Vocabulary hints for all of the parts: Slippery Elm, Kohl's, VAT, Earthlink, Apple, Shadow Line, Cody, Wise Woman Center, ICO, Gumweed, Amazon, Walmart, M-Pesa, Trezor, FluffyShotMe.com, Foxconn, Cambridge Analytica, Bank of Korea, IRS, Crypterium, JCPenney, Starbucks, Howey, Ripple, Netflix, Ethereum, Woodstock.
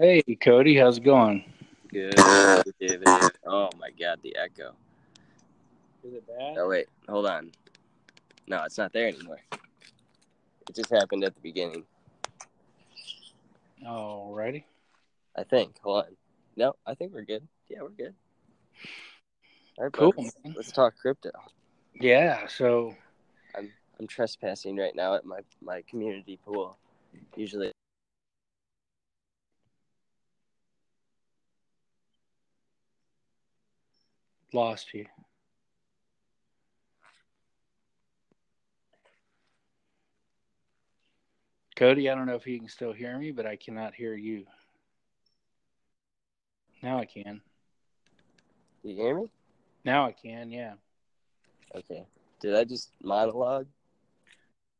Hey, Cody, how's it going? Good, David. Oh, my God, the echo. Is it bad? Oh, wait, hold on. No, it's not there anymore. It just happened at the beginning. Alrighty. I think. Hold on. No, I think we're good. Yeah, we're good. All right, cool. Let's talk crypto. Yeah, so... I'm trespassing right now at my community pool. Usually... Lost you. Cody, I don't know if you can still hear me, but I cannot hear you. Now I can. You hear me? Now I can, yeah. Okay. Did I just monologue?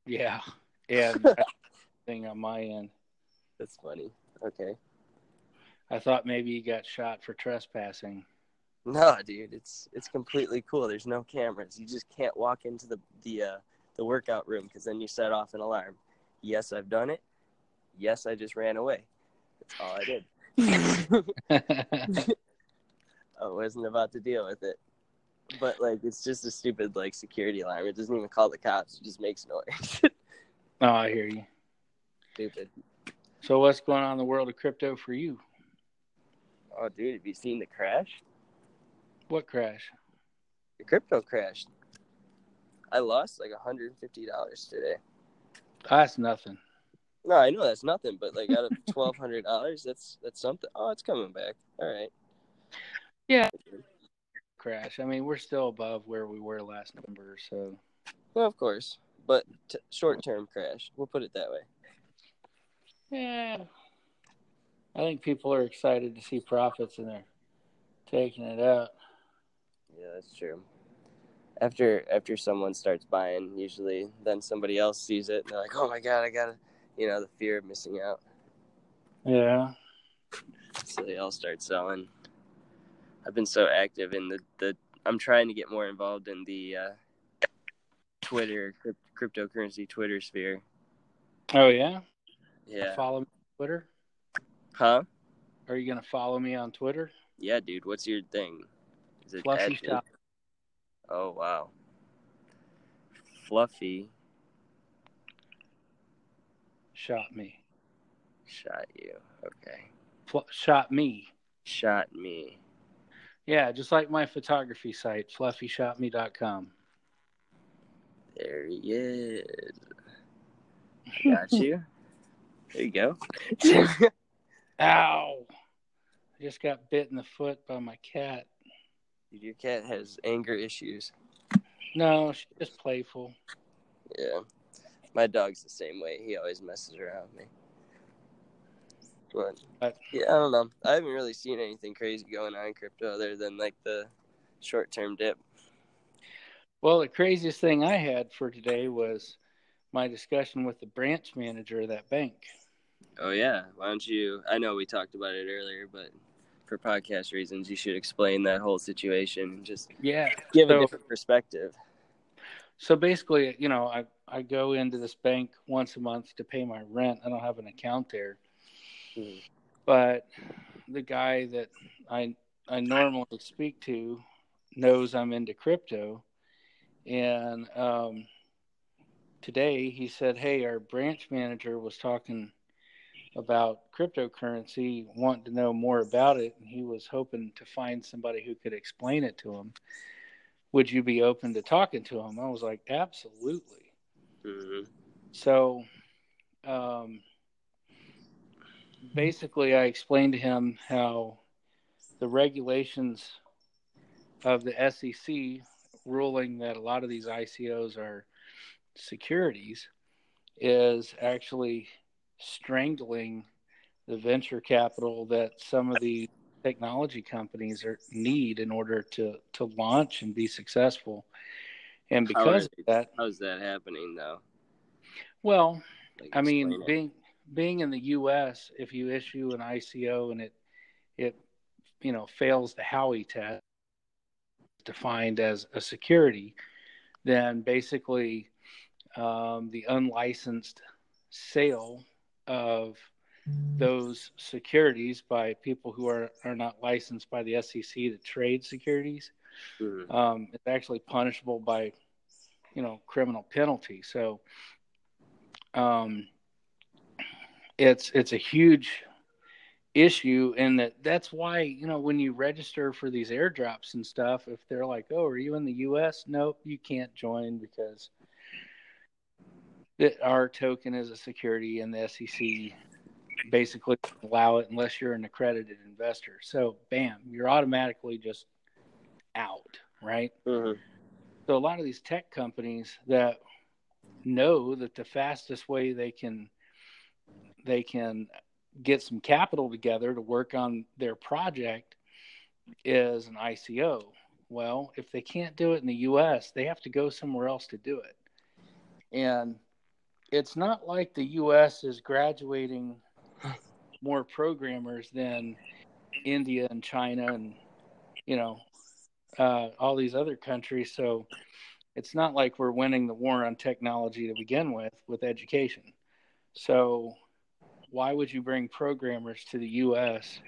Yeah. Yeah. Thing on my end. That's funny. Okay. I thought maybe you got shot for trespassing. No, dude, it's completely cool. There's no cameras. You just can't walk into the workout room because then you set off an alarm. Yes, I've done it. Yes, I just ran away. That's all I did. I wasn't about to deal with it. But it's just a stupid security alarm. It doesn't even call the cops. It just makes noise. Oh, I hear you. Stupid. So what's going on in the world of crypto for you? Oh, dude, have you seen the crash? What crash? The crypto crash. I lost $150 today. That's nothing. No, I know that's nothing, but out of $1,200, that's something. Oh, it's coming back. All right. Yeah. Crash. I mean, we're still above where we were last November, so. Well, of course, but short-term crash. We'll put it that way. Yeah. I think people are excited to see profits and they're taking it out. Yeah, that's true. After someone starts buying, usually, then somebody else sees it, and they're like, oh, my God, I got to, the fear of missing out. Yeah. So they all start selling. I've been so active in I'm trying to get more involved in the Twitter, cryptocurrency Twitter sphere. Oh, yeah? Yeah. Follow me on Twitter? Huh? Are you going to follow me on Twitter? Yeah, dude. What's your thing? Is it Fluffy Shot? Oh, wow. Fluffy. Shot me. Shot you. Okay. Shot me. Yeah, just like my photography site, FluffyShotMe.com. There he is. Got you. There you go. Ow. I just got bit in the foot by my cat. Dude, your cat has anger issues. No, she's just playful. Yeah. My dog's the same way. He always messes around with me. But, yeah, I don't know. I haven't really seen anything crazy going on in crypto other than, the short-term dip. Well, the craziest thing I had for today was my discussion with the branch manager of that bank. Oh, yeah. Why don't you... I know we talked about it earlier, but... For podcast reasons, you should explain that whole situation and just give a different perspective. So basically, I go into this bank once a month to pay my rent. I don't have an account there. Mm-hmm. But the guy that I normally speak to knows I'm into crypto. And today he said, hey, our branch manager was talking about cryptocurrency, wanted to know more about it, and he was hoping to find somebody who could explain it to him. Would you be open to talking to him? I was like, absolutely. Mm-hmm. So basically I explained to him how the regulations of the SEC ruling that a lot of these ICOs are securities is actually strangling the venture capital that some of the technology companies need in order to launch and be successful. And because of that, how's that happening though? Well, I mean, being in the US, if you issue an ICO and it fails the Howey test, defined as a security, then basically the unlicensed sale of those securities by people who are not licensed by the SEC to trade securities. Mm-hmm. It's actually punishable by, criminal penalty. So it's a huge issue, and that's why, when you register for these airdrops and stuff, if they're like, oh, are you in the U.S.? Nope, you can't join because our token is a security and the SEC basically allow it unless you're an accredited investor. So bam, you're automatically just out, right? Mm-hmm. So a lot of these tech companies that know that the fastest way they can get some capital together to work on their project is an ICO. Well, if they can't do it in the U.S., they have to go somewhere else to do it. And it's not like the U.S. is graduating more programmers than India and China and, all these other countries. So it's not like we're winning the war on technology to begin with education. So why would you bring programmers to the U.S.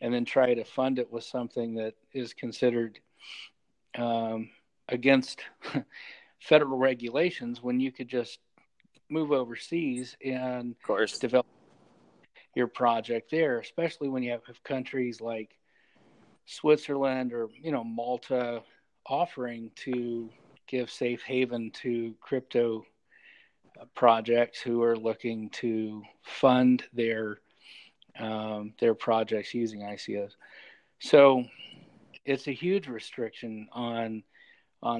and then try to fund it with something that is considered against federal regulations when you could just move overseas and of course develop your project there, especially when you have countries like Switzerland or, Malta offering to give safe haven to crypto projects who are looking to fund their projects using ICOs. So it's a huge restriction on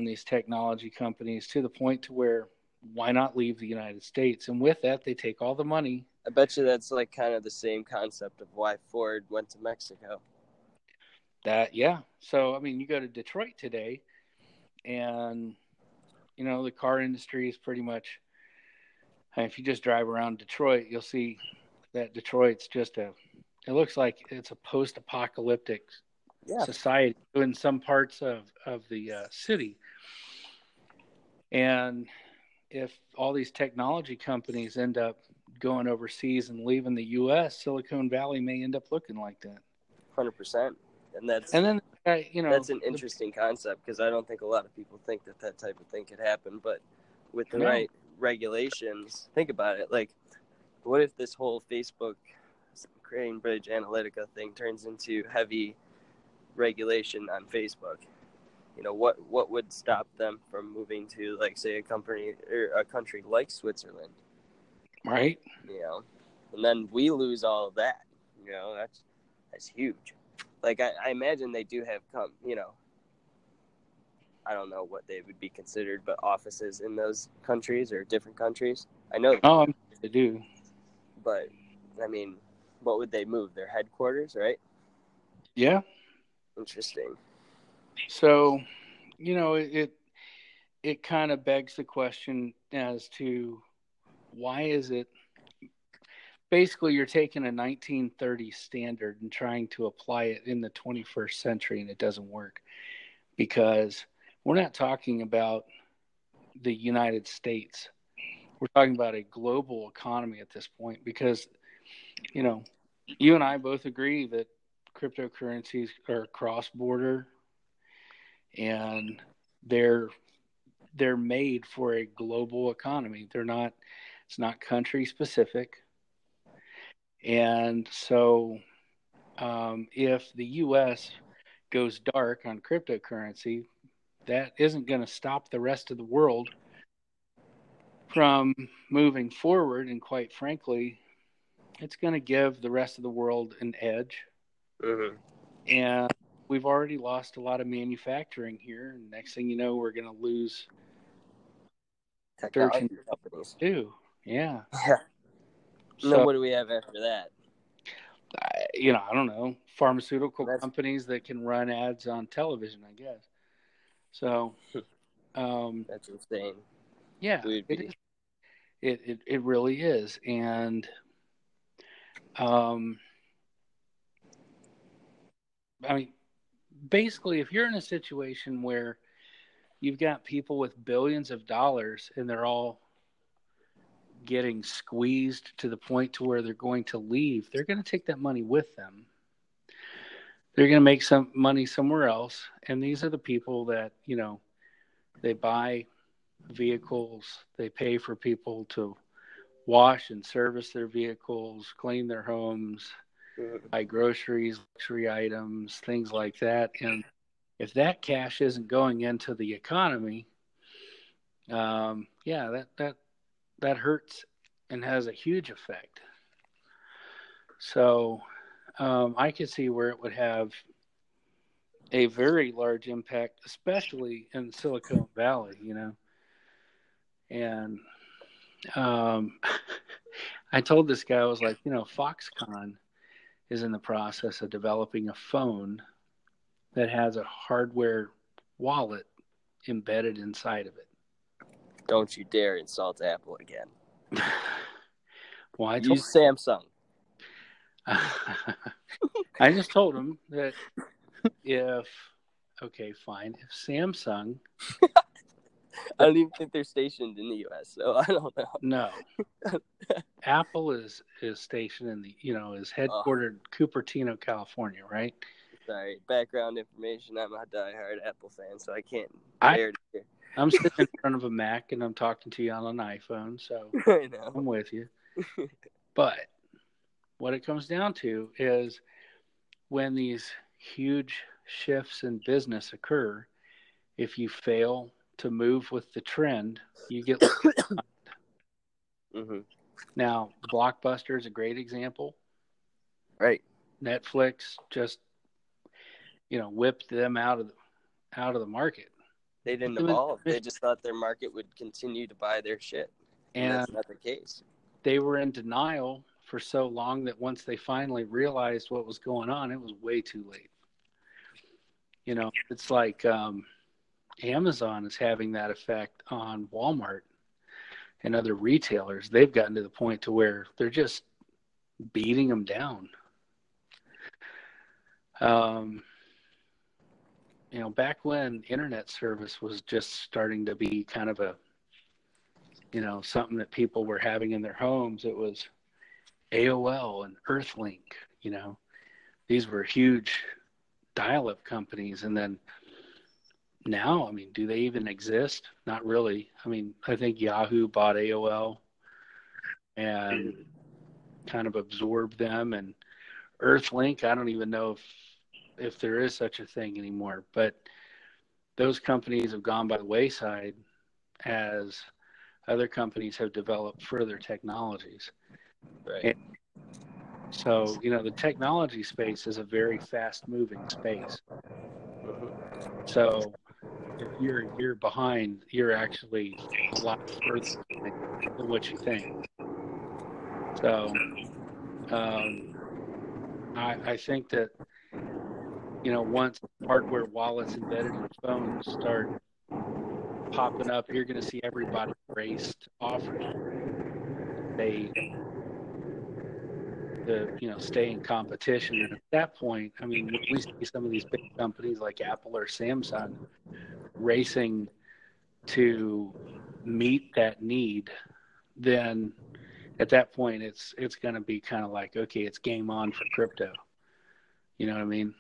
these technology companies, to the point to where why not leave the United States? And with that, they take all the money. I bet you that's like kind of the same concept of why Ford went to Mexico. So, you go to Detroit today and, the car industry is pretty much, if you just drive around Detroit, you'll see that Detroit's it looks like it's a post-apocalyptic society in some parts of the city. And if all these technology companies end up going overseas and leaving the U.S., Silicon Valley may end up looking like that. 100%. That's an interesting concept, because I don't think a lot of people think that type of thing could happen. But with the right regulations, think about it. Like, what if this whole Facebook Cambridge Analytica thing turns into heavy regulation on Facebook? What would stop them from moving to, like, say, a company or a country like Switzerland? Right. And then we lose all of that. That's huge. Like, I imagine they do have I don't know what they would be considered, but offices in those countries or different countries. I know. Oh, they do. But, what would they move? Their headquarters, right? Yeah. Interesting. So, it kind of begs the question as to why is it basically you're taking a 1930 standard and trying to apply it in the 21st century, and it doesn't work, because we're not talking about the United States. We're talking about a global economy at this point, because, you and I both agree that cryptocurrencies are cross-border, and they're made for a global economy. It's not country specific. And so if the U.S. goes dark on cryptocurrency, that isn't going to stop the rest of the world from moving forward. And quite frankly, it's going to give the rest of the world an edge. Mm-hmm. And we've already lost a lot of manufacturing here, and next thing you know, we're going to lose technology companies too. Yeah. Yeah. So what do we have after that? I don't know. Pharmaceutical companies that can run ads on television, I guess. So that's insane. Yeah, it really is, and basically, if you're in a situation where you've got people with billions of dollars and they're all getting squeezed to the point to where they're going to leave, they're going to take that money with them. They're going to make some money somewhere else. And these are the people that, you know, they buy vehicles, they pay for people to wash and service their vehicles, clean their homes, buy groceries, luxury items, things like that. And if that cash isn't going into the economy, that hurts and has a huge effect. So I could see where it would have a very large impact, especially in Silicon Valley, you know. And I told this guy, I was like, you know, Foxconn is in the process of developing a phone that has a hardware wallet embedded inside of it. Don't you dare insult Apple again. Well, I told Samsung. I just told him that if Samsung... I don't even think they're stationed in the U.S., so I don't know. No. Apple is stationed in the, you know, is headquartered Cupertino, California, right? Sorry, background information. I'm a diehard Apple fan, so I can't bear to hear. I'm sitting in front of a Mac, and I'm talking to you on an iPhone, so I know. I'm with you. But what it comes down to is when these huge shifts in business occur, if you fail to move with the trend, you get mm-hmm. Now, Blockbuster is a great example. Right. Netflix just, you know, whipped them out of the market. They didn't evolve. They just thought their market would continue to buy their shit. And that's not the case. They were in denial for so long that once they finally realized what was going on, it was way too late. You know, it's like Amazon is having that effect on Walmart and other retailers. They've gotten to the point to where they're just beating them down. You know, back when internet service was just starting to be kind of a, you know, something that people were having in their homes, it was AOL and Earthlink, you know. These were huge dial-up companies, and then now, I mean, do they even exist? Not really. I mean, I think Yahoo bought AOL and kind of absorbed them. And Earthlink, I don't even know if there is such a thing anymore. But those companies have gone by the wayside as other companies have developed further technologies. Right. And so, you know, the technology space is a very fast-moving space. So if you're behind, you're actually a lot further than what you think. So I think that, you know, once hardware wallets embedded in phones start popping up, you're going to see everybody race to offer it. They stay in competition. And at that point, I mean, we see some of these big companies like Apple or Samsung racing to meet that need, then at that point it's going to be kind of like, okay, it's game on for crypto. You know what I mean?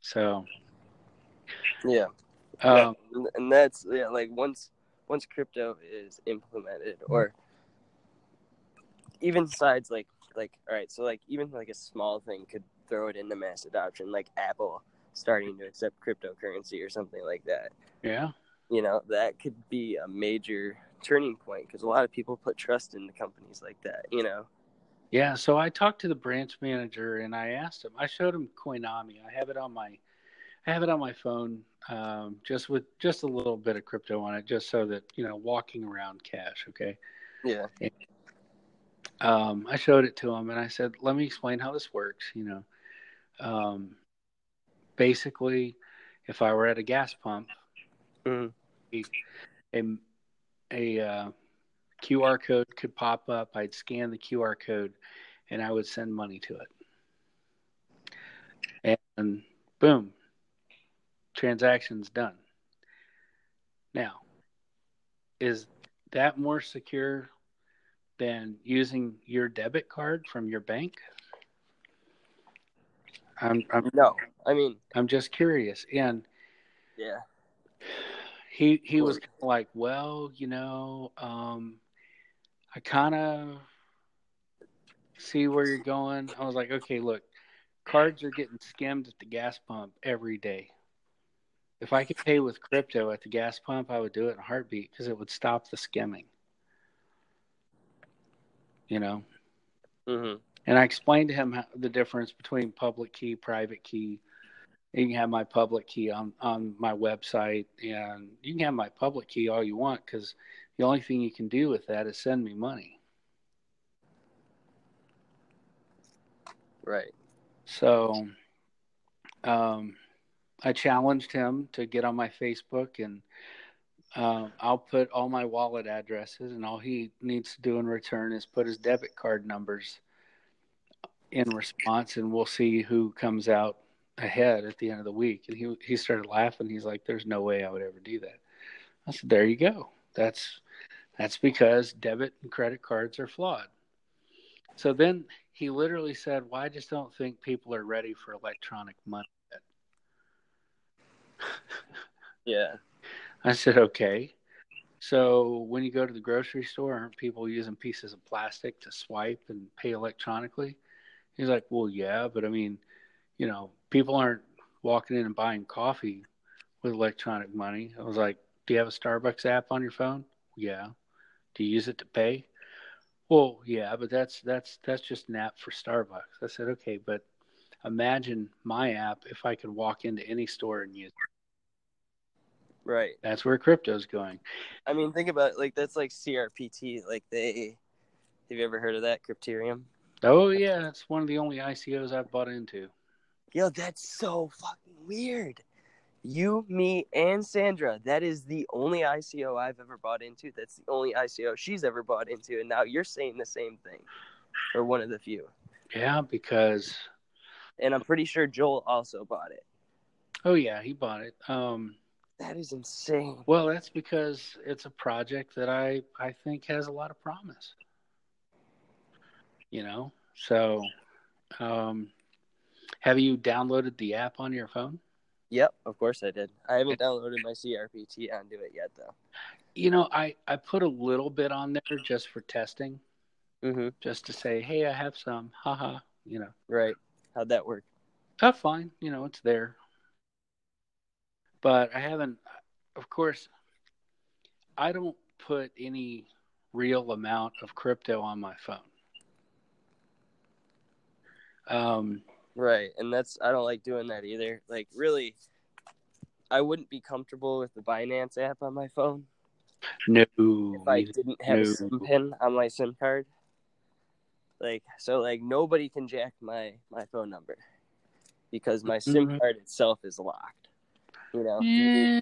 So yeah. And that's like once crypto is implemented, or even sides like all right, so like even like a small thing could throw it into mass adoption, like Apple starting to accept cryptocurrency or something like that. Yeah, you know, that could be a major turning point because a lot of people put trust into companies like that, you know. Yeah, so I talked to the branch manager and I asked him. I showed him Coinomi. I have it on my phone, just with just a little bit of crypto on it, just so that, you know, walking around cash. Okay. Yeah. And, I showed it to him and I said, let me explain how this works. You know, basically if I were at a gas pump, a QR code could pop up. I'd scan the QR code and I would send money to it and boom, transaction's done. Now, is that more secure than using your debit card from your bank? I'm just curious. And yeah, he was like, well, I kind of see where you're going. I was like, okay, look, cards are getting skimmed at the gas pump every day. If I could pay with crypto at the gas pump, I would do it in a heartbeat because it would stop the skimming. Mm-hmm. And I explained to him the difference between public key, private key. You can have my public key on my website, and you can have my public key all you want because the only thing you can do with that is send me money. Right. So I challenged him to get on my Facebook, and I'll put all my wallet addresses, and all he needs to do in return is put his debit card numbers in response, and we'll see who comes out ahead at the end of the week. And he started laughing. He's like, there's no way I would ever do that. I said, there you go. That's because debit and credit cards are flawed. So then he literally said, well, I just don't think people are ready for electronic money yet. Yeah. I said, okay. So when you go to the grocery store, aren't people using pieces of plastic to swipe and pay electronically? He's like, well, yeah, but I mean, people aren't walking in and buying coffee with electronic money. I was like, do you have a Starbucks app on your phone? Yeah. Do you use it to pay? Well, yeah, but that's just an app for Starbucks. I said, okay, but imagine my app if I could walk into any store and use it. Right. That's where crypto's going. I mean, think about that's like CRPT. Have you ever heard of that, Crypterium? Oh yeah, that's one of the only ICOs I've bought into. Yo, that's so fucking weird. You, me, and Sandra. That is the only ICO I've ever bought into. That's the only ICO she's ever bought into. And now you're saying the same thing. Or one of the few. Yeah, because... And I'm pretty sure Joel also bought it. Oh, yeah, he bought it. That is insane. Well, that's because it's a project that I think has a lot of promise. So... have you downloaded the app on your phone? Yep, of course I did. I haven't downloaded my CRPT onto it yet, though. I put a little bit on there just for testing. Mm-hmm. Just to say, hey, I have some. Haha. Right. How'd that work? Oh, fine. It's there. But I haven't, of course, I don't put any real amount of crypto on my phone. Right, and I don't like doing that either. Really, I wouldn't be comfortable with the Binance app on my phone. No. If I didn't have a SIM pin on my SIM card. Nobody can jack my phone number because my SIM card itself is locked. You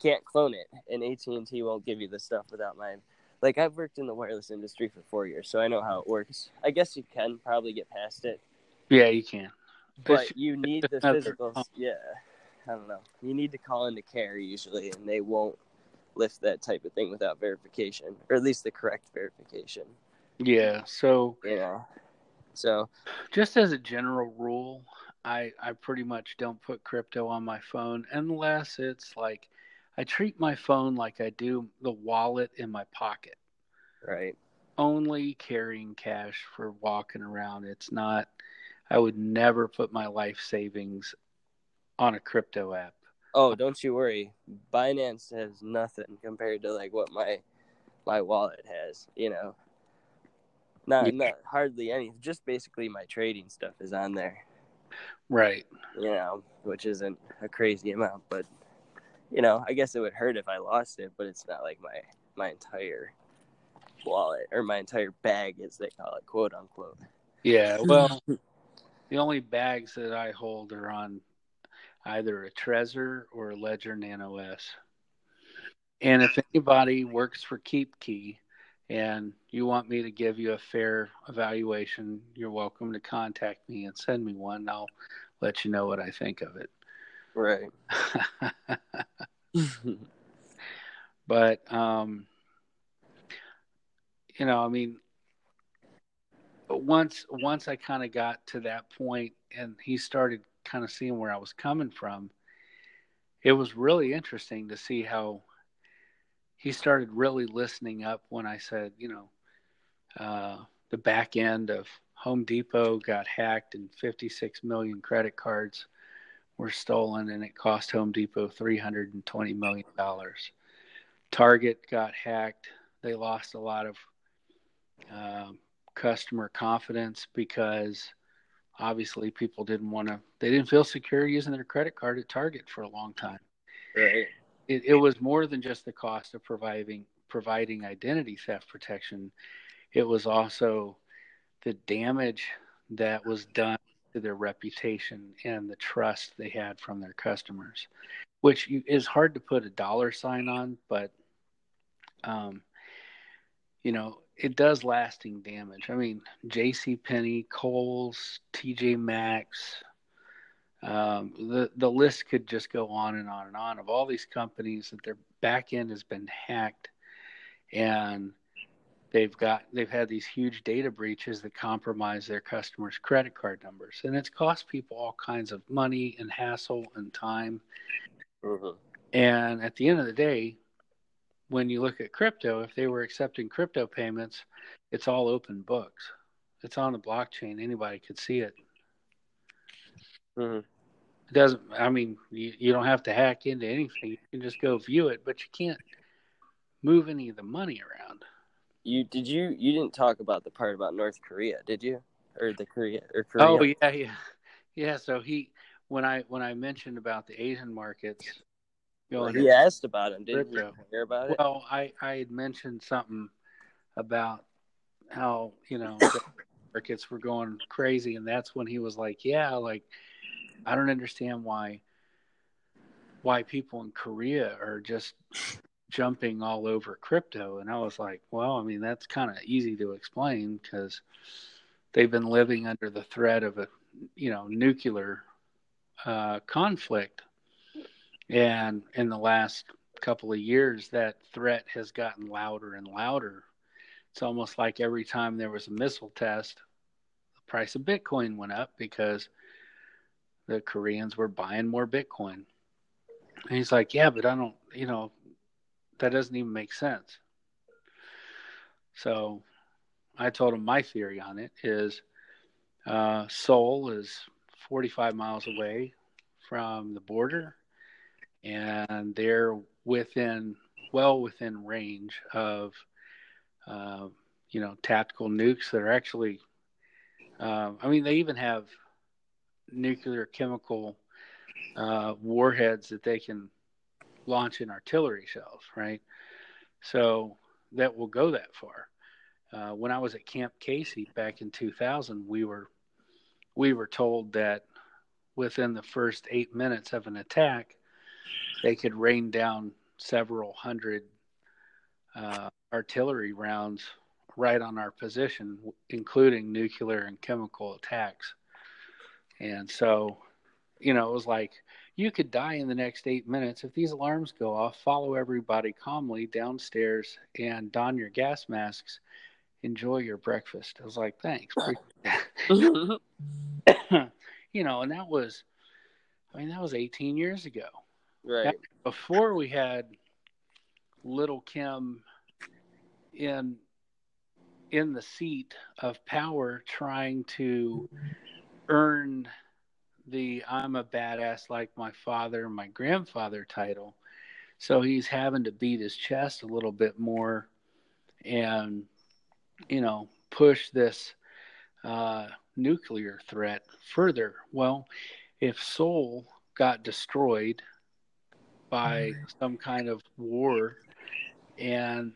can't clone it, and AT&T won't give you the stuff without mine. I've worked in the wireless industry for 4 years, so I know how it works. I guess you can probably get past it. Yeah, you can. But you need the physicals. Yeah, I don't know. You need to call into care usually, and they won't lift that type of thing without verification, or at least the correct verification. Yeah, so... Just as a general rule, I pretty much don't put crypto on my phone unless it's I treat my phone like I do the wallet in my pocket. Right. Only carrying cash for walking around. I would never put my life savings on a crypto app. Oh, don't you worry. Binance has nothing compared to what my wallet has, Not hardly anything. Just basically my trading stuff is on there. Right. Which isn't a crazy amount, but I guess it would hurt if I lost it, but it's not my entire wallet or my entire bag, as they call it, quote unquote. Yeah, well, the only bags that I hold are on either a Trezor or a Ledger Nano S. And if anybody works for KeepKey and you want me to give you a fair evaluation, you're welcome to contact me and send me one. I'll let you know what I think of it. Right. But you know, I mean, once I kind of got to that point and he started kind of seeing where I was coming from, it was really interesting to see how he started really listening up when I said, you know, the back end of Home Depot got hacked and 56 million credit cards were stolen, and it cost Home Depot $320 million. Target got hacked. They lost a lot of customer confidence because obviously people didn't want to, they didn't feel secure using their credit card at Target for a long time. Right. It was more than just the cost of providing identity theft protection. It was also the damage that was done to their reputation and the trust they had from their customers, which is hard to put a dollar sign on, but you know, it does lasting damage. I mean, JCPenney, Kohl's, TJ Maxx, the list could just go on and on and on of all these companies that their back end has been hacked, and they've had these huge data breaches that compromise their customers' credit card numbers, and it's cost people all kinds of money and hassle and time. Mm-hmm. And at the end of the day, when you look at crypto, if they were accepting crypto payments, it's all open books. It's on the blockchain. Anybody could see it. Mm-hmm. It doesn't. I mean, you don't have to hack into anything. You can just go view it, but you can't move any of the money around. You didn't talk about the part about North Korea, did you? Or Korea? Oh yeah. So when I mentioned about the Asian markets, he asked about them. Didn't you hear about it? Well, I had mentioned something about how, you know, the markets were going crazy, and that's when he was like, "Yeah, like I don't understand why people in Korea are just jumping all over crypto." And I was like, well, I mean, that's kind of easy to explain because they've been living under the threat of a, you know, nuclear conflict. And in the last couple of years, that threat has gotten louder and louder. It's almost like every time there was a missile test, the price of Bitcoin went up because the Koreans were buying more Bitcoin. And he's like, yeah, but I don't, you know, that doesn't even make sense. So I told him my theory on it is Seoul is 45 miles away from the border, and they're within range of, you know, tactical nukes that are actually, I mean, they even have nuclear chemical warheads that they can launch in artillery shells, right? So that will go that far. When I was at Camp Casey back in 2000, we were told that within the first 8 minutes of an attack, they could rain down several hundred artillery rounds right on our position, including nuclear and chemical attacks. And so, you know, it was like, you could die in the next 8 minutes. If these alarms go off, follow everybody calmly downstairs and don your gas masks. Enjoy your breakfast. I was like, thanks. You know, and that was, I mean, that was 18 years ago. Right. That, before we had Little Kim in the seat of power trying to earn the I'm a badass like my father and my grandfather title. So he's having to beat his chest a little bit more and, you know, push this nuclear threat further. Well, if Seoul got destroyed by some kind of war and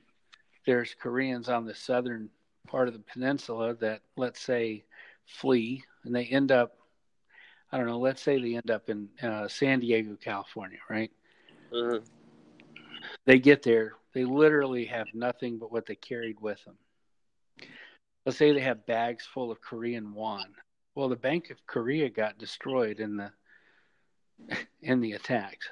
there's Koreans on the southern part of the peninsula that, let's say, flee and they end up, I don't know, let's say they end up in San Diego, California, right? Mm-hmm. They get there. They literally have nothing but what they carried with them. Let's say they have bags full of Korean won. Well, the Bank of Korea got destroyed in the attacks.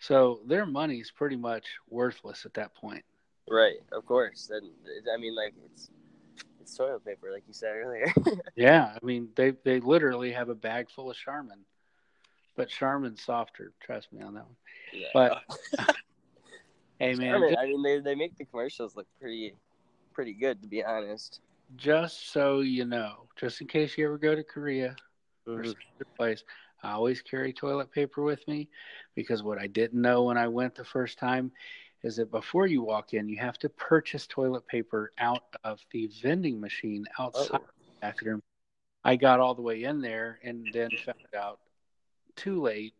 So their money's pretty much worthless at that point. Right, of course. And I mean, like, it's toilet paper, like you said earlier. Yeah, I mean, they literally have a bag full of Charmin. But Charmin's softer. Trust me on that one. Yeah. But hey, man. Charmin, I mean, they make the commercials look pretty good, to be honest. Just so you know, just in case you ever go to Korea or some other place, I always carry toilet paper with me, because what I didn't know when I went the first time is that before you walk in, you have to purchase toilet paper out of the vending machine outside the bathroom. I got all the way in there and then found out too late.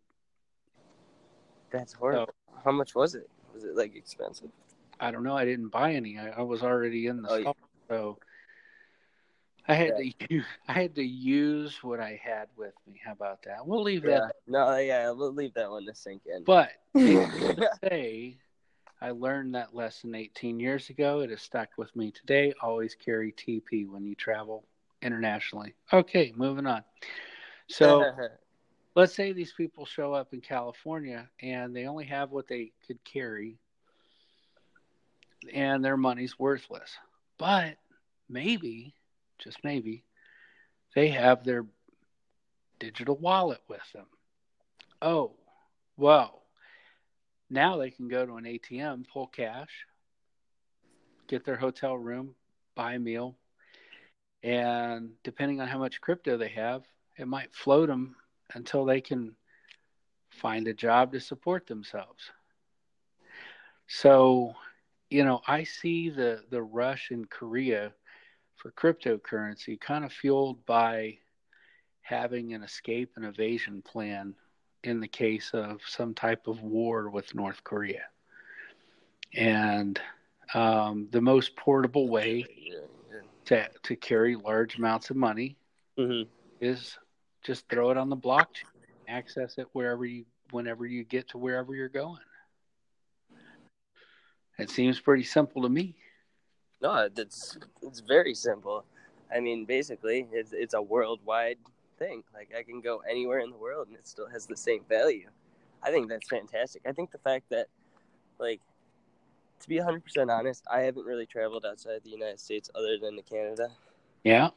That's horrible. So, how much was it? Was it like expensive? I don't know. I didn't buy any. I was already in the store, so I had to use, what I had with me. How about that? We'll leave that. No, we'll leave that one to sink in. But say I learned that lesson 18 years ago. It has stuck with me today. Always carry TP when you travel internationally. Okay, moving on. So let's say these people show up in California and they only have what they could carry, and their money's worthless. But maybe, just maybe, they have their digital wallet with them. Oh, whoa. Now they can go to an ATM, pull cash, get their hotel room, buy a meal. And depending on how much crypto they have, it might float them until they can find a job to support themselves. So, you know, I see the rush in Korea for cryptocurrency kind of fueled by having an escape and evasion plan in the case of some type of war with North Korea. And the most portable way to carry large amounts of money is just throw it on the blockchain, access it whenever you get to wherever you're going. It seems pretty simple to me. No, it's very simple. I mean, basically, it's a worldwide thing. Like, I can go anywhere in the world, and it still has the same value. I think that's fantastic. I think the fact that, like, to be 100% honest, I haven't really traveled outside the United States other than to Canada. Yeah.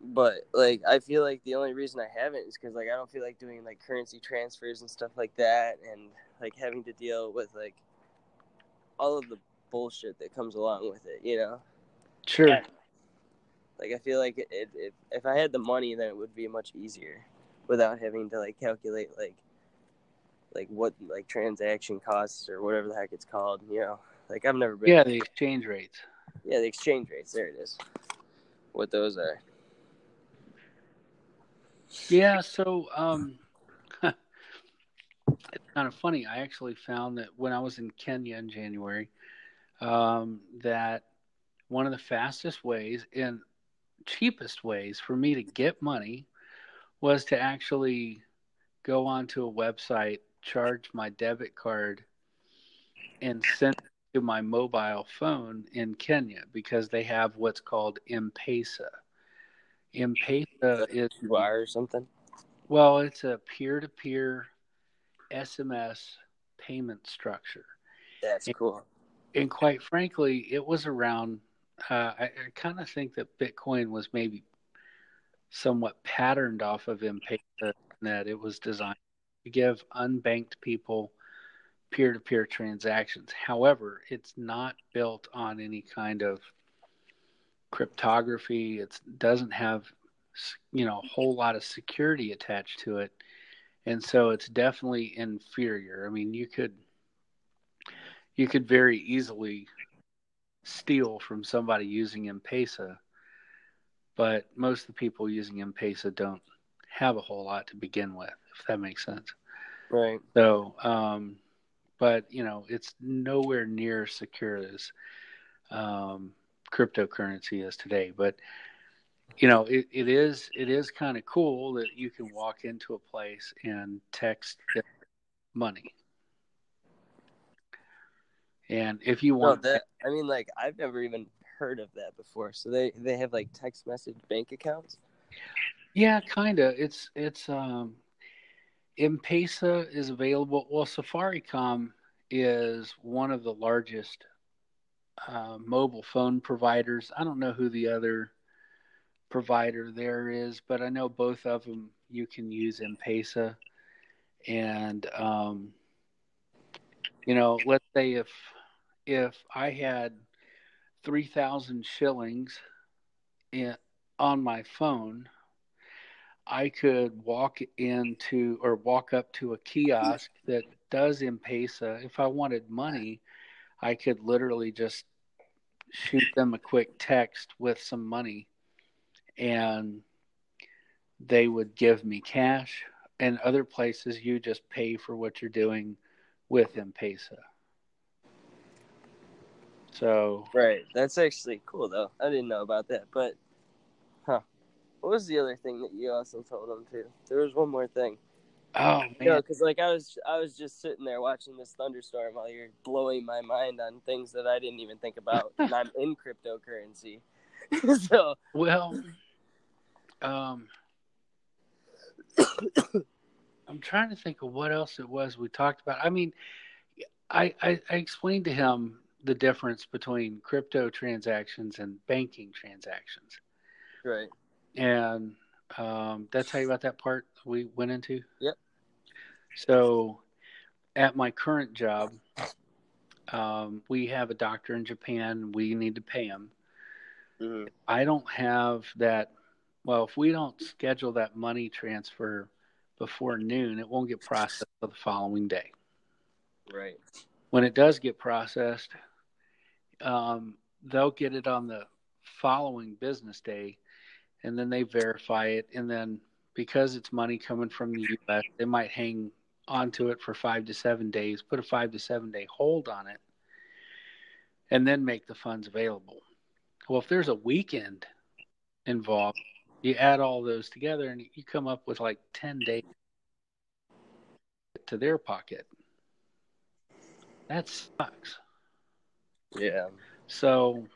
But, like, I feel like the only reason I haven't is because, like, I don't feel like doing, like, currency transfers and stuff like that, and, like, having to deal with, like, all of the bullshit that comes along with it, you know? Sure. Yeah. Like, I feel like if I had the money, then it would be much easier without having to, like, calculate, like what, like, transaction costs or whatever the heck it's called, you know? Like, I've never been... Yeah, the exchange rates. Yeah, the exchange rates. There it is. What those are. Yeah, so it's kind of funny. I actually found that when I was in Kenya in January, that one of the fastest ways and cheapest ways for me to get money was to actually go onto a website, charge my debit card, and send it to my mobile phone in Kenya, because they have what's called M-Pesa. M-Pesa is wire or something. Well, it's a peer-to-peer SMS payment structure. That's cool. And quite frankly, it was around. I kind of think that Bitcoin was maybe somewhat patterned off of M-Pesa, in that it was designed to give unbanked people peer-to-peer transactions. However, it's not built on any kind of cryptography. It doesn't have, you know, a whole lot of security attached to it, and so it's definitely inferior. I mean, you could very easily steal from somebody using M-Pesa, but most of the people using M-Pesa don't have a whole lot to begin with, if that makes sense. Right. So, but you know, it's nowhere near secure as cryptocurrency is today. But you know, it is kind of cool that you can walk into a place and text money, and if you want I mean, like, I've never even heard of that before. So they have like text message bank accounts. Yeah, kind of. It's M-Pesa is available. Well, Safaricom is one of the largest mobile phone providers. I don't know who the other provider there is, but I know both of them you can use M-Pesa. And, you know, let's say if I had 3,000 shillings on my phone, I could walk up to a kiosk that does M-Pesa. If I wanted money, I could literally just shoot them a quick text with some money, and they would give me cash. And other places, you just pay for what you're doing with M-Pesa. So right, that's actually cool though. I didn't know about that, but what was the other thing that you also told them too? There was one more thing. Oh man, you know, because like I was just sitting there watching this thunderstorm while you're blowing my mind on things that I didn't even think about, and I'm in cryptocurrency. So well, I'm trying to think of what else it was we talked about. I mean, I explained to him the difference between crypto transactions and banking transactions. Right. And that's how you got that part we went into? Yep. So at my current job, we have a doctor in Japan. We need to pay him. Mm-hmm. I don't have that. Well, if we don't schedule that money transfer before noon, it won't get processed for the following day. Right. When it does get processed, they'll get it on the following business day, and then they verify it. And then because it's money coming from the U.S., they might hang onto it for 5 to 7 days, put a 5 to 7 day hold on it, and then make the funds available. Well, if there's a weekend involved, you add all those together and you come up with like 10 days to their pocket. That sucks. Yeah. So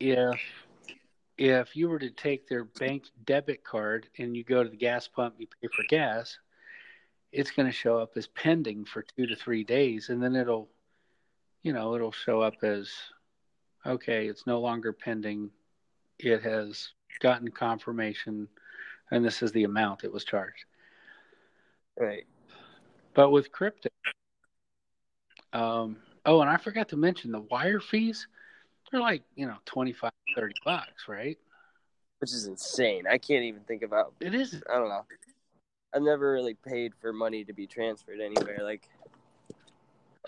if you were to take their bank debit card and you go to the gas pump, you pay for gas, it's going to show up as pending for 2 to 3 days. And then it'll show up as, okay, it's no longer pending. It has gotten confirmation, and this is the amount it was charged. Right. But with crypto, and I forgot to mention the wire fees. They're like, $25-$30, right? Which is insane. I can't even think about it. Is. I don't know. I've never really paid for money to be transferred anywhere. Like,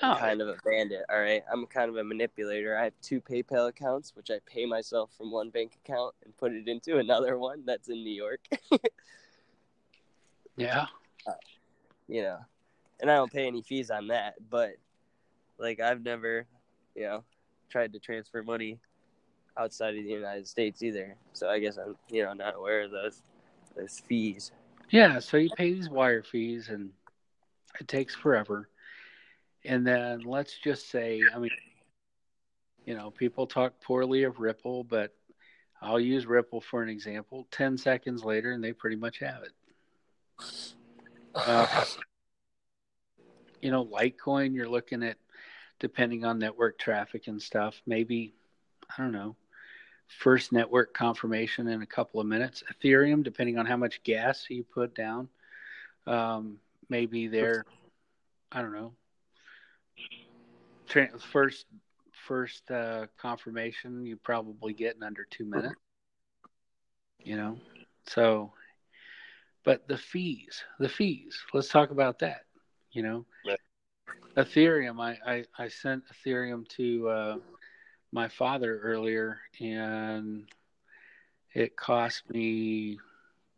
I'm kind of a bandit, all right? I'm kind of a manipulator. I have 2 PayPal accounts, which I pay myself from one bank account and put it into another one that's in New York. Yeah. And I don't pay any fees on that, but, like, I've never, tried to transfer money outside of the United States either. So I guess I'm, not aware of those fees. Yeah, so you pay these wire fees, and it takes forever. And then let's just say, people talk poorly of Ripple, but I'll use Ripple for an example. 10 seconds later, and they pretty much have it. Litecoin, you're looking at, depending on network traffic and stuff, maybe, I don't know, first network confirmation in a couple of minutes. Ethereum, depending on how much gas you put down, maybe they're, I don't know, First confirmation you probably get in under 2 minutes, So, but the fees. Let's talk about that. Right. Ethereum. I sent Ethereum to my father earlier, and it cost me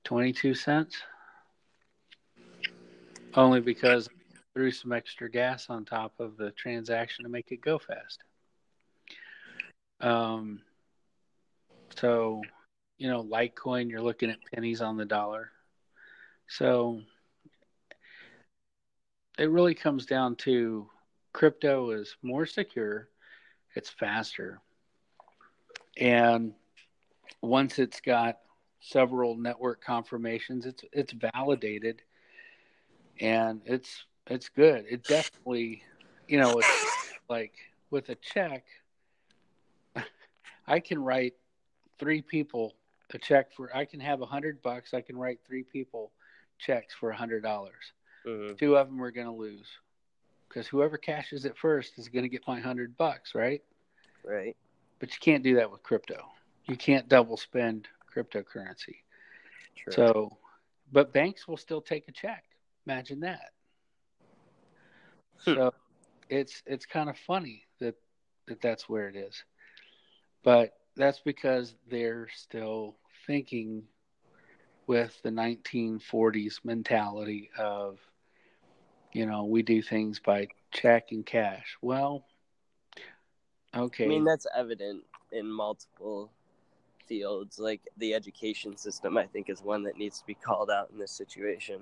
22 cents, only because threw some extra gas on top of the transaction to make it go fast. So, Litecoin, you're looking at pennies on the dollar. So it really comes down to crypto is more secure, it's faster. And once it's got several network confirmations, it's validated, and it's good. It definitely you know, it's like with a check, I can write three people a check for, I can have $100. I can write three people checks for $100. Two of them are going to lose because whoever cashes it first is going to get my $100, right? Right. But you can't do that with crypto. You can't double spend cryptocurrency. True. So, but banks will still take a check. Imagine that. So it's kind of funny that that's where it is. But that's because they're still thinking with the 1940s mentality of, you know, we do things by check and cash. Well, okay. I mean, that's evident in multiple fields. Like the education system, I think, is one that needs to be called out in this situation.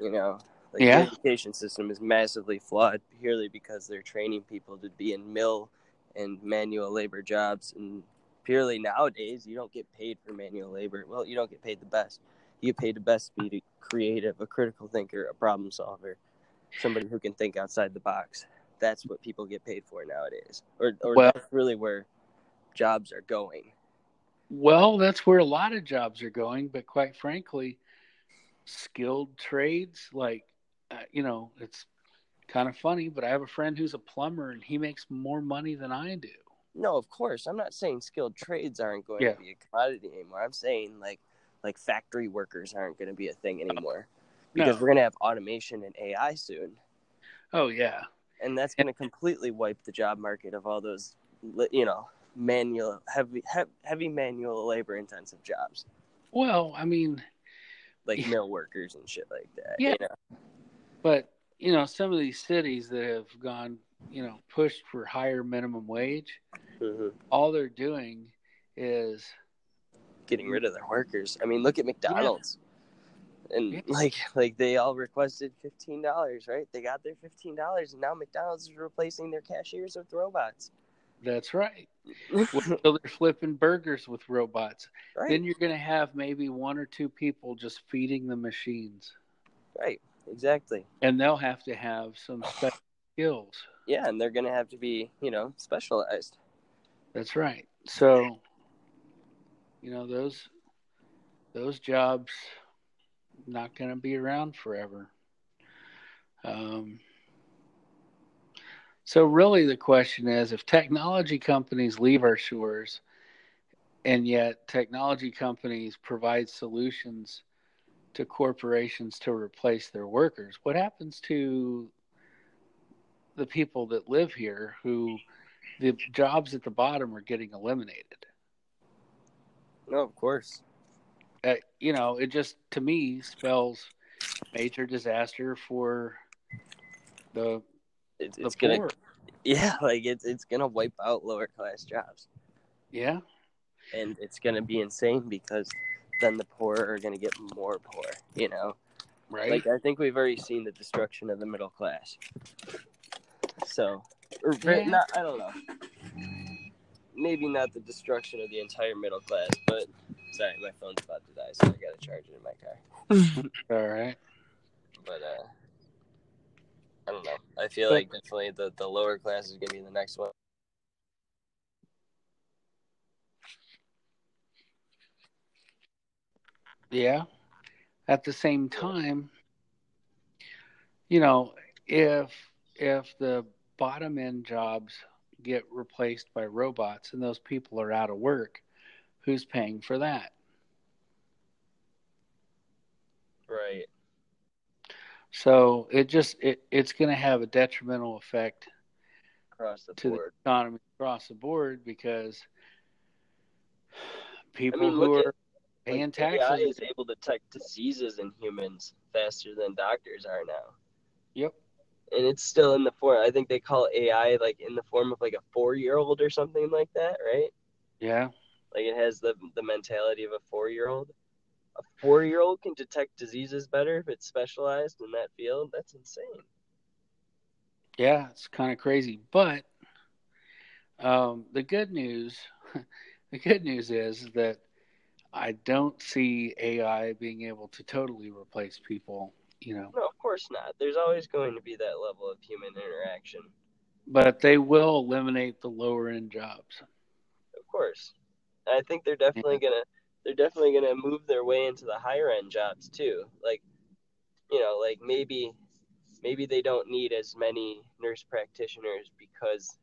You know, like the education system is massively flawed purely because they're training people to be in mill and manual labor jobs, and purely nowadays you don't get paid for manual labor. Well, you don't get paid the best. You get paid the best to be a creative, a critical thinker, a problem solver, somebody who can think outside the box. That's what people get paid for nowadays, or well, that's really where jobs are going. Well, that's where a lot of jobs are going, but quite frankly, skilled trades, like, you know, it's kind of funny, but I have a friend who's a plumber and he makes more money than I do. No, of course. I'm not saying skilled trades aren't going to be a commodity anymore. I'm saying like factory workers aren't going to be a thing anymore because we're going to have automation and AI soon. Oh, yeah. And that's going to completely wipe the job market of all those, you know, manual, heavy manual labor intensive jobs. Well, I mean, like mill workers and shit like that. Yeah. You know? But, you know, some of these cities that have gone, you know, pushed for higher minimum wage, all they're doing is getting rid of their workers. I mean, look at McDonald's. And like they all requested $15, right? They got their $15, and now McDonald's is replacing their cashiers with robots. That's right. So they're flipping burgers with robots. Right. Then you're going to have maybe one or two people just feeding the machines. Right. Exactly. And they'll have to have some special skills. Yeah, and they're going to have to be, you know, specialized. That's right. So, you know, those jobs not going to be around forever. So really the question is, if technology companies leave our shores and yet technology companies provide solutions to corporations to replace their workers, what happens to the people that live here who the jobs at the bottom are getting eliminated? No, of course. You know, it just, to me, spells major disaster for the poor. It's going to wipe out lower class jobs. Yeah. And it's going to be insane because then the poor are going to get more poor, you know? Right. Like, I think we've already seen the destruction of the middle class. So, I don't know. Maybe not the destruction of the entire middle class, but, sorry, my phone's about to die, so I got to charge it in my car. All right. But, I don't know. I feel like definitely the lower class is going to be the next one. Yeah. At the same time, you know, if the bottom end jobs get replaced by robots and those people are out of work, who's paying for that? Right. So it just it's going to have a detrimental effect across the board. The economy across the board because people who are paying taxes. AI is able to detect diseases in humans faster than doctors are now. Yep. And it's still in the form. I think they call AI like in the form of like a 4-year-old or something like that, right? Yeah. Like it has the mentality of a 4-year-old. A 4-year-old can detect diseases better if it's specialized in that field. That's insane. Yeah, it's kind of crazy. But the good news is that I don't see AI being able to totally replace people you know. No, of course not. There's always going to be that level of human interaction. But they will eliminate the lower-end jobs. Of course. I think they're definitely gonna move their way into the higher-end jobs too. Like, you know, like maybe they don't need as many nurse practitioners because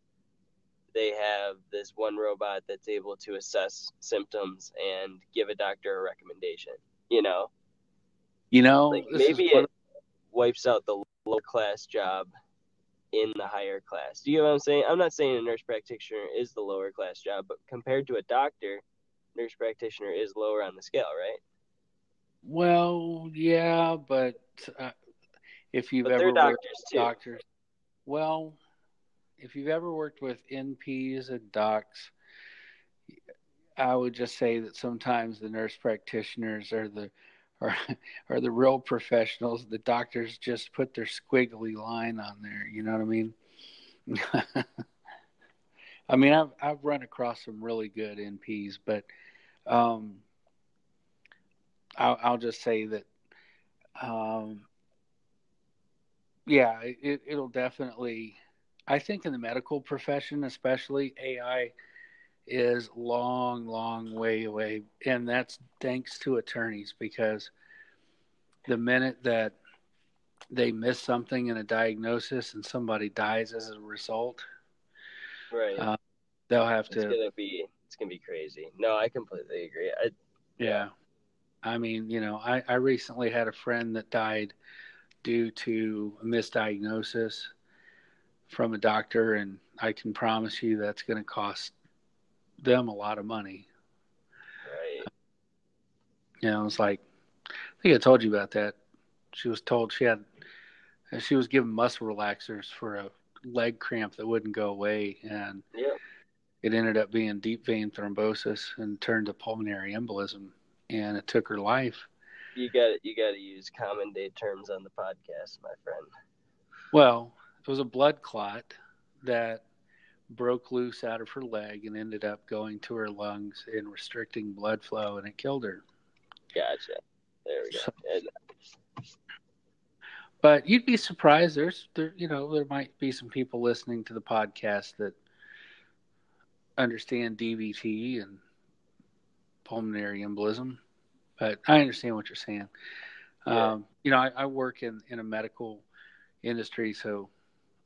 they have this one robot that's able to assess symptoms and give a doctor a recommendation, you know? You know, like maybe it wipes out the low-class job in the higher class. Do you know what I'm saying? I'm not saying a nurse practitioner is the lower-class job, but compared to a doctor, nurse practitioner is lower on the scale, right? Well, yeah, but if you've ever worked with NPs and docs, I would just say that sometimes the nurse practitioners are the real professionals. The doctors just put their squiggly line on there. You know what I mean? I mean, I've run across some really good NPs, but I'll just say that, yeah, it'll definitely. I think in the medical profession, especially, AI is long way away. And that's thanks to attorneys, because the minute that they miss something in a diagnosis and somebody dies as a result, right? They'll have to. It's gonna be crazy. No, I completely agree. Yeah. I mean, you know, I recently had a friend that died due to a misdiagnosis from a doctor, and I can promise you that's going to cost them a lot of money. Right. You know, it's like, I think I told you about that. She was told she was given muscle relaxers for a leg cramp that wouldn't go away, and it ended up being deep vein thrombosis and turned to pulmonary embolism, and it took her life. You got to use common day terms on the podcast, my friend. Well, it was a blood clot that broke loose out of her leg and ended up going to her lungs and restricting blood flow, and it killed her. Gotcha. There we go. But you'd be surprised. There might be some people listening to the podcast that understand DVT and pulmonary embolism, but I understand what you're saying. Yeah. You know, I work in a medical industry, so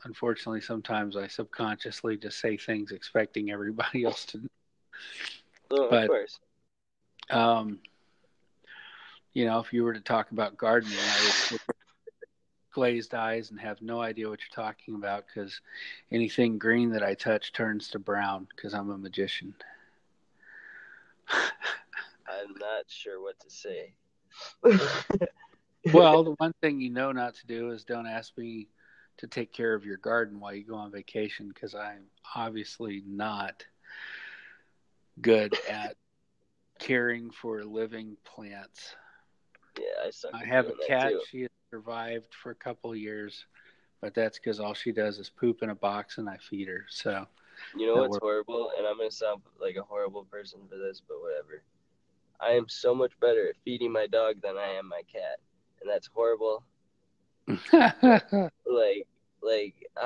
unfortunately, sometimes I subconsciously just say things expecting everybody else to know. Oh, but, of course. You know, if you were to talk about gardening, I would glazed eyes and have no idea what you're talking about, because anything green that I touch turns to brown, because I'm a magician. I'm not sure what to say. Well, the one thing you know not to do is don't ask me to take care of your garden while you go on vacation, because I'm obviously not good at caring for living plants. Yeah, I suck. I have a cat. She has survived for a couple of years, but that's because all she does is poop in a box and I feed her. So you know what's horrible, and I'm going to sound like a horrible person for this, but whatever. I am so much better at feeding my dog than I am my cat, and that's horrible. Like I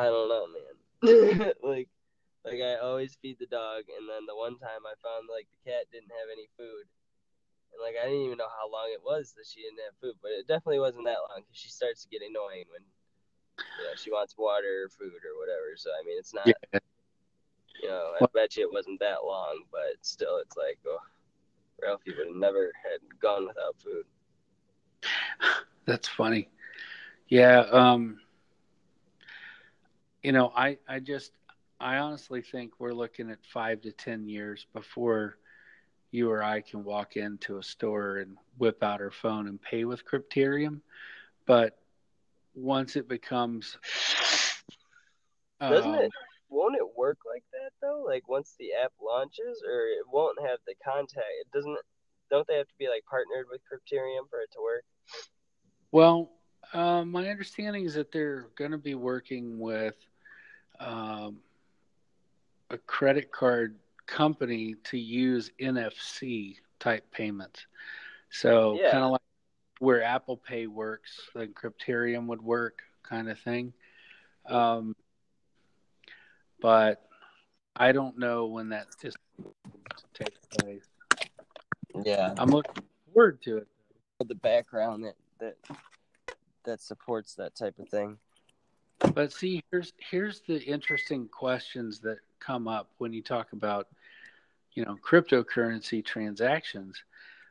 don't know, man. like I always feed the dog, and then the one time I found like the cat didn't have any food, and like I didn't even know how long it was that she didn't have food, but it definitely wasn't that long, because she starts to get annoying when, you know, she wants water or food or whatever. So I mean, it's not, you know, I bet you it wasn't that long, but still, it's like, oh, Ralphie would have never had gone without food. That's funny. Yeah, you know, I honestly think we're looking at 5 to 10 years before you or I can walk into a store and whip out our phone and pay with Crypterium. But once it becomes, won't it work like that though? Like once the app launches, or it won't have the contact. It doesn't. Don't they have to be like partnered with Crypterium for it to work? Well. My understanding is that they're going to be working with a credit card company to use NFC type payments. So kind of like where Apple Pay works, like Crypterium would work, kind of thing. But I don't know when that system takes place. Yeah, I'm looking forward to it. The background that supports that type of thing. But see, here's the interesting questions that come up when you talk about, you know, cryptocurrency transactions.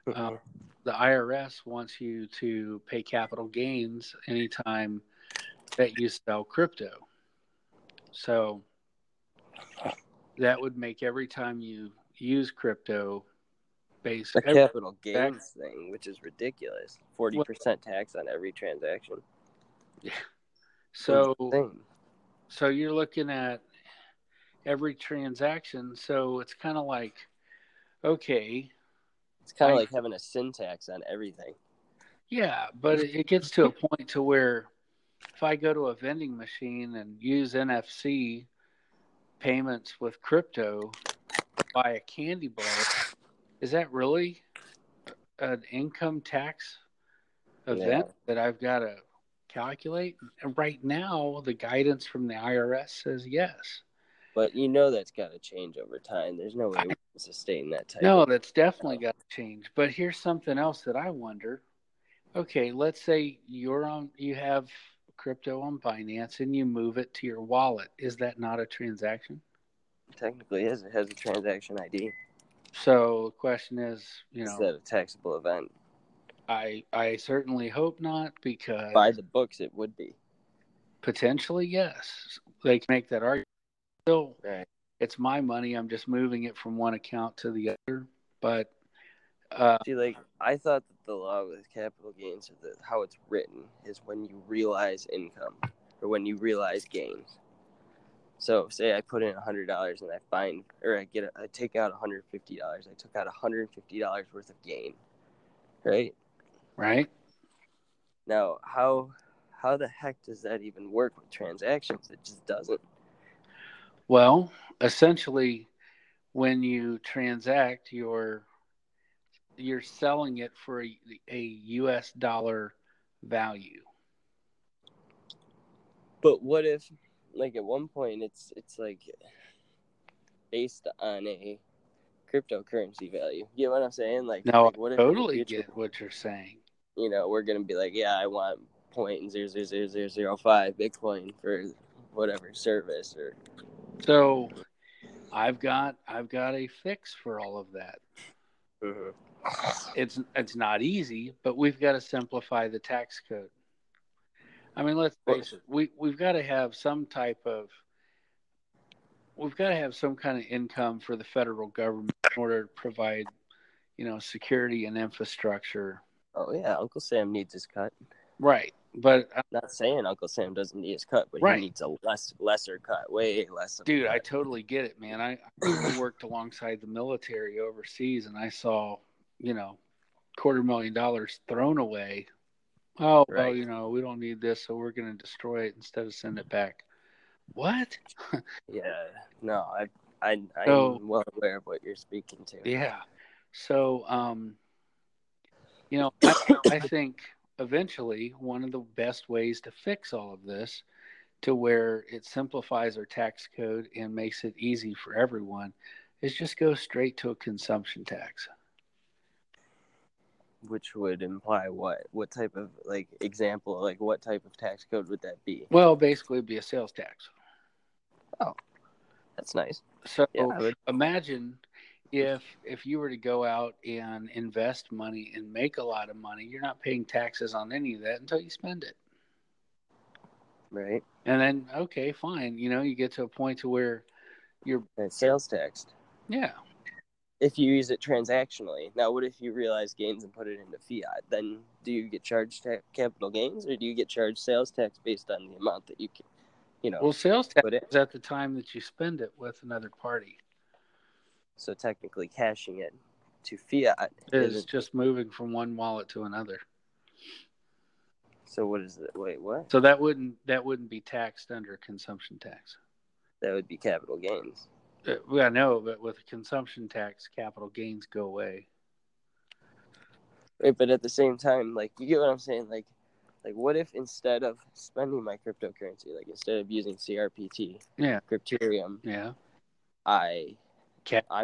The IRS wants you to pay capital gains anytime that you sell crypto. So that would make every time you use crypto based on capital gains thing, which is ridiculous. 40% tax on every transaction. Yeah. So you're looking at every transaction. So it's kind of like, okay. It's kind of like having a sin tax on everything. Yeah, but it gets to a point to where if I go to a vending machine and use NFC payments with crypto, buy a candy bar, is that really an income tax event that I've got to calculate? And right now, the guidance from the IRS says yes. But you know that's got to change over time. There's no way we can sustain that type. No, that's definitely got to change. But here's something else that I wonder. Okay, let's say you have crypto on Binance and you move it to your wallet. Is that not a transaction? Technically, it has a transaction ID. So the question is, is that a taxable event? I certainly hope not, because by the books it would be. Potentially, yes. They can make that argument. Still, it's my money. I'm just moving it from one account to the other. But see, like, I thought that the law with capital gains, or how it's written, is when you realize income or when you realize gains. So, say I put in $100 and I take out $150. I took out $150 worth of gain, right? Right. Now, how the heck does that even work with transactions? It just doesn't. Well, essentially, when you transact, you're selling it for a U.S. dollar value. But what if, like, at one point, it's like based on a cryptocurrency value? You know what I'm saying? Like, no, like, what I totally get what you're saying. You know, we're gonna be like, yeah, I want 0.00005 Bitcoin for whatever service or. So, I've got a fix for all of that. Uh-huh. It's not easy, but we've got to simplify the tax code. I mean, let's face it. We've got to have some kind of income for the federal government in order to provide, security and infrastructure. Oh yeah, Uncle Sam needs his cut. Right. But I'm not saying Uncle Sam doesn't need his cut, but he needs a lesser cut, way less. Dude, I totally get it, man. I worked alongside the military overseas, and I saw, $250,000 thrown away. Oh, well, we don't need this, so we're going to destroy it instead of send it back. What? Yeah, no, I'm well aware of what you're speaking to. Yeah, so I think. Eventually, one of the best ways to fix all of this to where it simplifies our tax code and makes it easy for everyone is just go straight to a consumption tax. Which would imply what? What type of, like, example, like, what type of tax code would that be? Well, basically it'd be a sales tax. Oh, that's nice. So yeah, imagine if you were to go out and invest money and make a lot of money, you're not paying taxes on any of that until you spend it. Right. And then, okay, fine. You get to a point to where you're... That's sales tax. Yeah. If you use it transactionally. Now, what if you realize gains and put it into fiat? Then do you get charged capital gains, or do you get charged sales tax based on the amount that you can, Well, sales tax is at the time that you spend it with another party. So technically cashing it to fiat is just moving from one wallet to another. So what is it? Wait, what? So that wouldn't be taxed under consumption tax. That would be capital gains. I know, but with consumption tax, capital gains go away. right? But at the same time, like, you get what I'm saying? Like, what if instead of spending my cryptocurrency, like, instead of using CRPT, Crypterium, I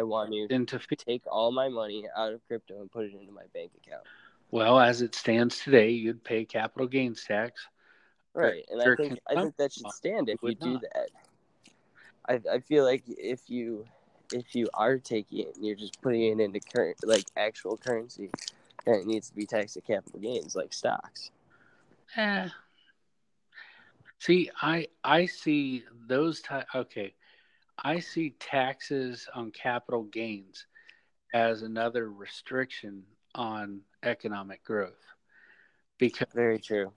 want you to take all my money out of crypto and put it into my bank account. Well, as it stands today, you'd pay capital gains tax. Right, and I think that should stand if you do that. I feel like if you are taking it and you're just putting it into current, like, actual currency, then it needs to be taxed at capital gains, like stocks. See, I see those I see taxes on capital gains as another restriction on economic growth. Because very true.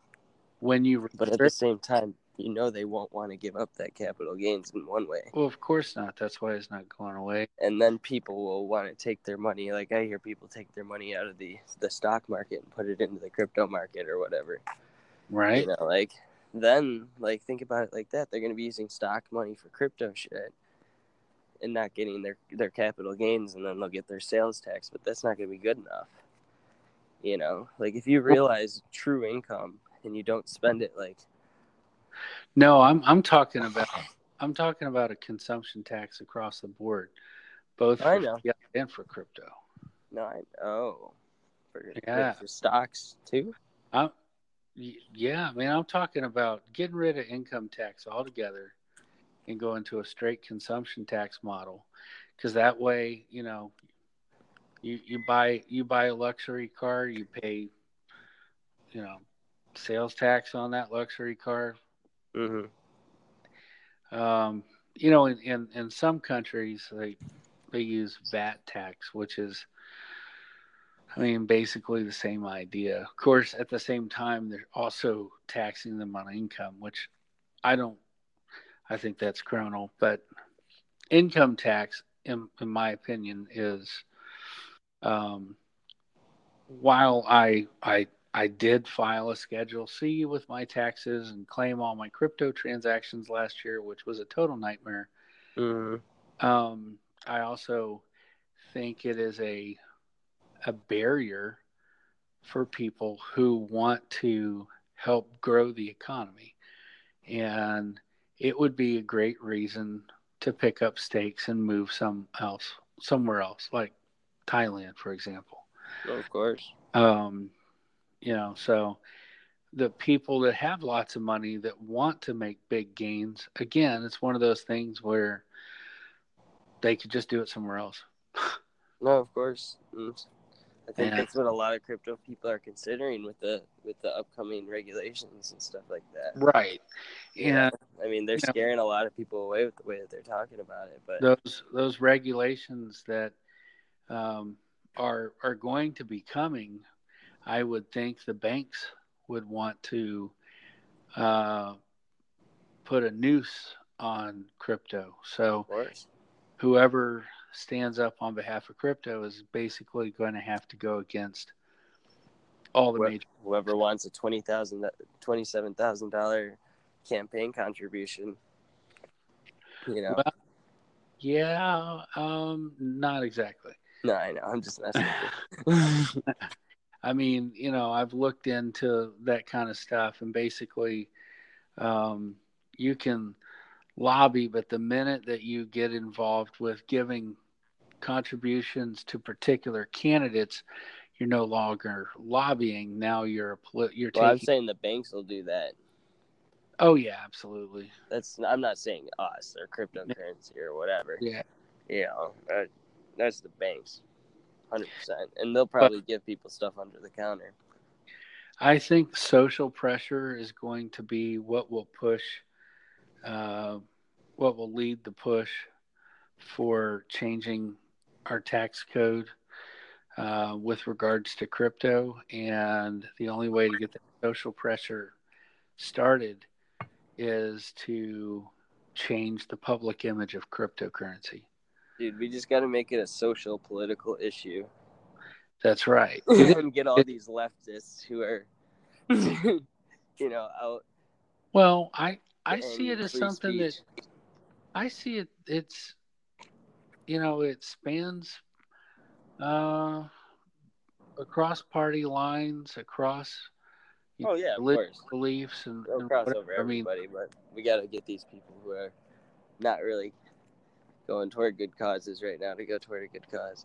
When you restrict, but at the same time, you know they won't want to give up that capital gains in one way. Well, of course not. That's why it's not going away. And then people will want to take their money. Like, I hear people take their money out of the stock market and put it into the crypto market or whatever. Right. You know, like, then, like, think about it like that. They're going to be using stock money for crypto shit and not getting their capital gains, and then they'll get their sales tax. But that's not going to be good enough. You know, like, if you realize true income and you don't spend it, like. No, I'm talking about a consumption tax across the board, both for fiat and for crypto. No, I know. For stocks too. I'm talking about getting rid of income tax altogether and going to a straight consumption tax model, because that way, you know, you buy a luxury car, you pay, you know, sales tax on that luxury car. Mm-hmm. You know, in some countries, they use VAT tax, which is, I mean, basically the same idea. Of course, at the same time, they're also taxing them on income, which I think that's criminal. But income tax, in my opinion, is, while I did file a Schedule C with my taxes and claim all my crypto transactions last year, which was a total nightmare. I also think it is a barrier for people who want to help grow the economy. And it would be a great reason to pick up stakes and move somewhere else, like Thailand, for example. Well, of course. You know, so the people that have lots of money that want to make big gains, again, it's one of those things where they could just do it somewhere else. No, of course. I think that's what a lot of crypto people are considering with the upcoming regulations and stuff like that. Right. Yeah. I mean, they're scaring a lot of people away with the way that they're talking about it. But those regulations that are going to be coming, I would think the banks would want to put a noose on crypto. So whoever stands up on behalf of crypto is basically going to have to go against all the major. Whoever wants a $27,000 campaign contribution, you know. Well, yeah, not exactly. No, I know. I'm just messing with you. I mean, you know, I've looked into that kind of stuff, and basically you can lobby, but the minute that you get involved with giving contributions to particular candidates, you're no longer lobbying. Now I'm saying the banks will do that. Oh, yeah, absolutely. I'm not saying us or cryptocurrency or whatever. Yeah. You know, that's the banks. 100%. And they'll probably give people stuff under the counter. I think social pressure is going to be what will lead the push for changing our tax code with regards to crypto. And the only way to get that social pressure started is to change the public image of cryptocurrency. Dude, we just got to make it a social, political issue. That's right. And get all these leftists who are, you know, out. Well, I see it as something speech. That I see it. It's, you know, it spans across party lines, across religious beliefs, and we'll cross over everybody. I mean, but we got to get these people who are not really going toward good causes right now to go toward a good cause.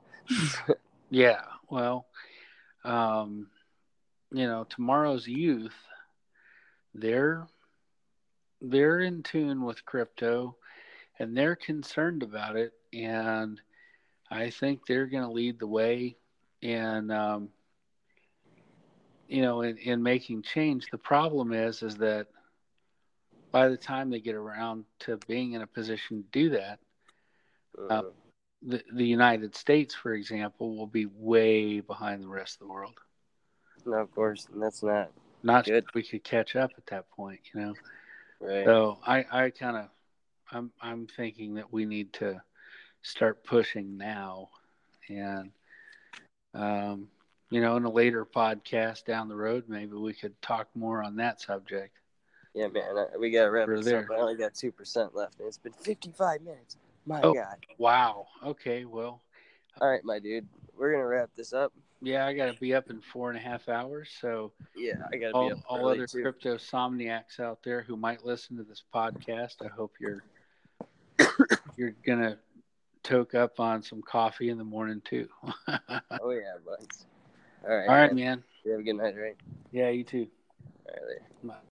Yeah, well, you know, tomorrow's youth, they're in tune with crypto, and they're concerned about it, and I think they're going to lead the way in, you know, in making change. The problem is that by the time they get around to being in a position to do that, the United States, for example, will be way behind the rest of the world. No, of course, and that's not good. We could catch up at that point, you know. Right. So I'm thinking that we need to start pushing now, and you know, in a later podcast down the road, maybe we could talk more on that subject. Yeah, man, we got to wrap this up. I only got 2% left, and it's been 55 minutes. My God. Wow. Okay, well. All right, my dude. We're going to wrap this up. Yeah, I got to be up in 4.5 hours. So, yeah, I got to be up. All other crypto-somniacs out there who might listen to this podcast, I hope you're going to toke up on some coffee in the morning, too. Oh, yeah, buds. All right, man. You have a good night, right? Yeah, you too. All right, later. Bye.